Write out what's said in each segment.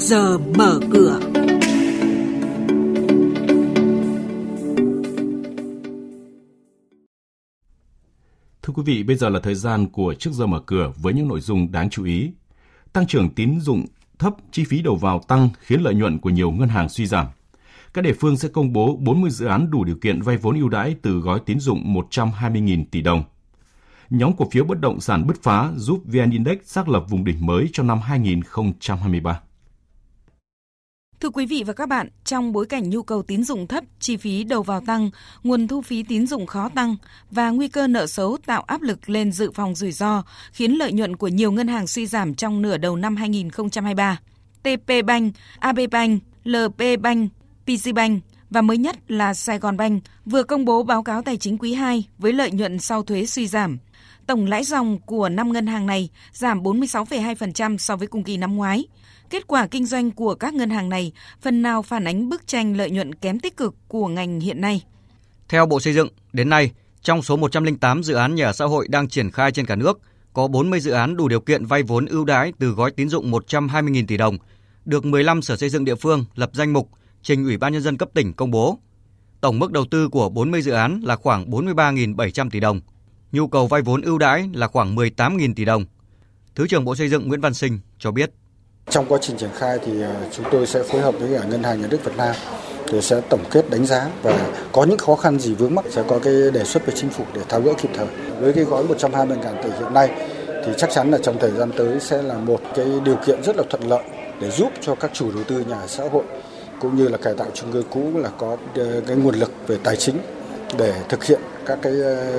Trước giờ mở cửa. Thưa quý vị, bây giờ là thời gian của Trước giờ mở cửa với những nội dung đáng chú ý. Tăng trưởng tín dụng thấp, chi phí đầu vào tăng khiến lợi nhuận của nhiều ngân hàng suy giảm. Các địa phương sẽ công bố 40 dự án đủ điều kiện vay vốn ưu đãi từ gói tín dụng 120.000 tỷ đồng. Nhóm cổ phiếu bất động sản bứt phá giúp VN-Index xác lập vùng đỉnh mới cho năm 2023. Thưa quý vị và các bạn, trong bối cảnh nhu cầu tín dụng thấp, chi phí đầu vào tăng, nguồn thu phí tín dụng khó tăng và nguy cơ nợ xấu tạo áp lực lên dự phòng rủi ro, khiến lợi nhuận của nhiều ngân hàng suy giảm trong nửa đầu năm 2023. TP.HCM, ABBank, LPBank, PCBank và mới nhất là Saigonbank vừa công bố báo cáo tài chính quý 2 với lợi nhuận sau thuế suy giảm. Tổng lãi ròng của 5 ngân hàng này giảm 46,2% so với cùng kỳ năm ngoái. Kết quả kinh doanh của các ngân hàng này phần nào phản ánh bức tranh lợi nhuận kém tích cực của ngành hiện nay. Theo Bộ Xây dựng, đến nay, trong số 108 dự án nhà ở xã hội đang triển khai trên cả nước, có 40 dự án đủ điều kiện vay vốn ưu đãi từ gói tín dụng 120.000 tỷ đồng, được 15 sở xây dựng địa phương lập danh mục trình Ủy ban Nhân dân cấp tỉnh công bố. Tổng mức đầu tư của 40 dự án là khoảng 43.700 tỷ đồng. Nhu cầu vay vốn ưu đãi là khoảng 18.000 tỷ đồng. Thứ trưởng Bộ Xây dựng Nguyễn Văn Sinh cho biết. Trong quá trình triển khai thì chúng tôi sẽ phối hợp với Ngân hàng Nhà nước Việt Nam để sẽ tổng kết đánh giá và có những khó khăn gì vướng mắc sẽ có cái đề xuất với chính phủ để tháo gỡ kịp thời. Với cái gói 120.000 tỷ hiện nay thì chắc chắn là trong thời gian tới sẽ là một cái điều kiện rất là thuận lợi để giúp cho các chủ đầu tư nhà ở xã hội cũng như là cải tạo chung cư cũ là có cái nguồn lực về tài chính để thực hiện các cái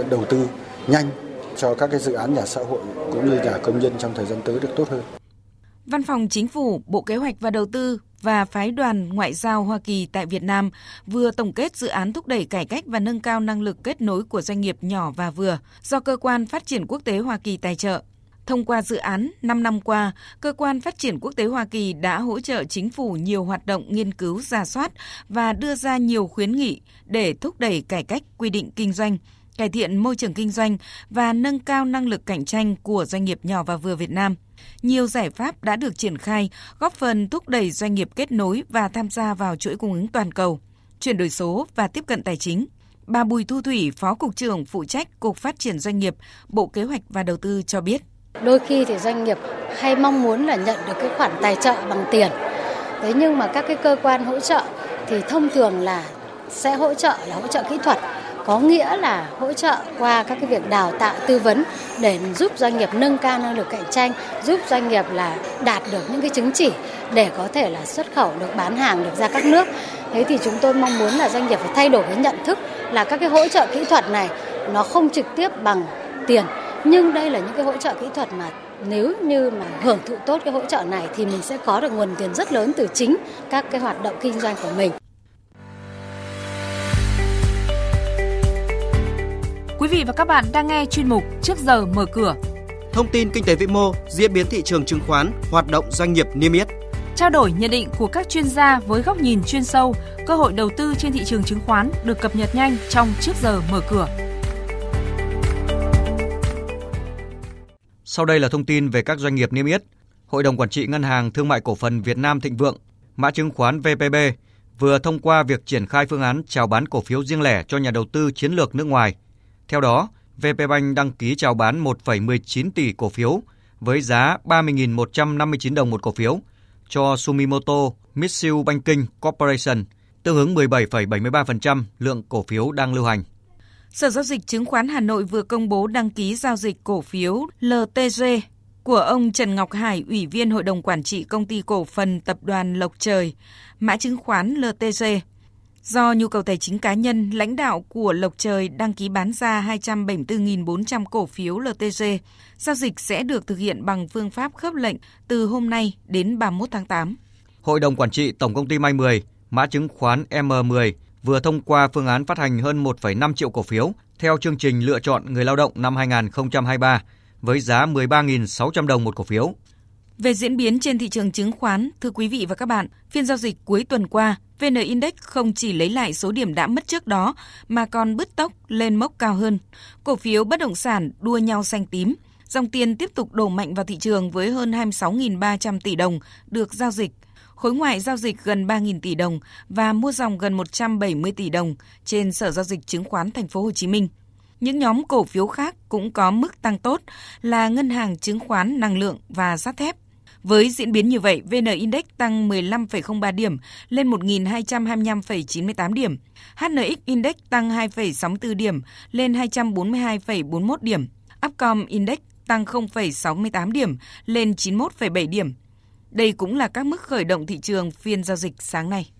đầu tư nhanh cho các cái dự án nhà xã hội cũng như nhà công nhân trong thời gian tới được tốt hơn. Văn phòng Chính phủ, Bộ Kế hoạch và Đầu tư và Phái đoàn Ngoại giao Hoa Kỳ tại Việt Nam vừa tổng kết dự án thúc đẩy cải cách và nâng cao năng lực kết nối của doanh nghiệp nhỏ và vừa do Cơ quan Phát triển Quốc tế Hoa Kỳ tài trợ. Thông qua dự án, 5 năm qua, Cơ quan Phát triển Quốc tế Hoa Kỳ đã hỗ trợ chính phủ nhiều hoạt động nghiên cứu, rà soát và đưa ra nhiều khuyến nghị để thúc đẩy cải cách quy định kinh doanh, cải thiện môi trường kinh doanh và nâng cao năng lực cạnh tranh của doanh nghiệp nhỏ và vừa Việt Nam. Nhiều giải pháp đã được triển khai, góp phần thúc đẩy doanh nghiệp kết nối và tham gia vào chuỗi cung ứng toàn cầu, chuyển đổi số và tiếp cận tài chính. Bà Bùi Thu Thủy, Phó Cục trưởng phụ trách Cục Phát triển Doanh nghiệp, Bộ Kế hoạch và Đầu tư cho biết. Đôi khi thì doanh nghiệp hay mong muốn là nhận được cái khoản tài trợ bằng tiền. Thế nhưng mà các cái cơ quan hỗ trợ thì thông thường là sẽ hỗ trợ kỹ thuật, có nghĩa là hỗ trợ qua các cái việc đào tạo tư vấn để giúp doanh nghiệp nâng cao năng lực cạnh tranh, giúp doanh nghiệp là đạt được những cái chứng chỉ để có thể là xuất khẩu được, bán hàng được ra các nước. Thế thì chúng tôi mong muốn là doanh nghiệp phải thay đổi cái nhận thức là các cái hỗ trợ kỹ thuật này nó không trực tiếp bằng tiền. Nhưng đây là những cái hỗ trợ kỹ thuật mà nếu như mà hưởng thụ tốt cái hỗ trợ này thì mình sẽ có được nguồn tiền rất lớn từ chính các cái hoạt động kinh doanh của mình. Quý vị và các bạn đang nghe chuyên mục Trước giờ mở cửa. Thông tin kinh tế vĩ mô, diễn biến thị trường chứng khoán, hoạt động doanh nghiệp niêm yết. Trao đổi nhận định của các chuyên gia với góc nhìn chuyên sâu, cơ hội đầu tư trên thị trường chứng khoán được cập nhật nhanh trong Trước giờ mở cửa. Sau đây là thông tin về các doanh nghiệp niêm yết. Hội đồng Quản trị Ngân hàng Thương mại Cổ phần Việt Nam Thịnh Vượng, mã chứng khoán VPB, vừa thông qua việc triển khai phương án chào bán cổ phiếu riêng lẻ cho nhà đầu tư chiến lược nước ngoài. Theo đó, VPBank đăng ký chào bán 1,19 tỷ cổ phiếu với giá 30.159 đồng một cổ phiếu cho Sumimoto Mitsubishi Banking Corporation, tương ứng 17,73% lượng cổ phiếu đang lưu hành. Sở Giao dịch Chứng khoán Hà Nội vừa công bố đăng ký giao dịch cổ phiếu LTG của ông Trần Ngọc Hải, Ủy viên Hội đồng Quản trị Công ty Cổ phần Tập đoàn Lộc Trời, mã chứng khoán LTG. Do nhu cầu tài chính cá nhân, lãnh đạo của Lộc Trời đăng ký bán ra 274.400 cổ phiếu LTG. Giao dịch sẽ được thực hiện bằng phương pháp khớp lệnh từ hôm nay đến 31 tháng 8. Hội đồng Quản trị Tổng công ty May 10, mã chứng khoán M10, vừa thông qua phương án phát hành hơn 1,5 triệu cổ phiếu theo chương trình lựa chọn người lao động năm 2023 với giá 13.600 đồng một cổ phiếu. Về diễn biến trên thị trường chứng khoán, thưa quý vị và các bạn, phiên giao dịch cuối tuần qua, VN-Index không chỉ lấy lại số điểm đã mất trước đó mà còn bứt tốc lên mốc cao hơn. Cổ phiếu bất động sản đua nhau xanh tím, dòng tiền tiếp tục đổ mạnh vào thị trường với hơn 26.300 tỷ đồng được giao dịch. Khối ngoại giao dịch gần 3.000 tỷ đồng và mua dòng gần 170 tỷ đồng trên Sở Giao dịch Chứng khoán Thành phố Hồ Chí Minh. Những nhóm cổ phiếu khác cũng có mức tăng tốt là ngân hàng, chứng khoán, năng lượng và sắt thép. Với diễn biến như vậy, VN-Index tăng 15,03 điểm lên 1.225,98 điểm. HNX-Index tăng 2,64 điểm lên 242,41 điểm. Upcom-Index tăng 0,68 điểm lên 91,7 điểm. Đây cũng là các mức khởi động thị trường phiên giao dịch sáng nay.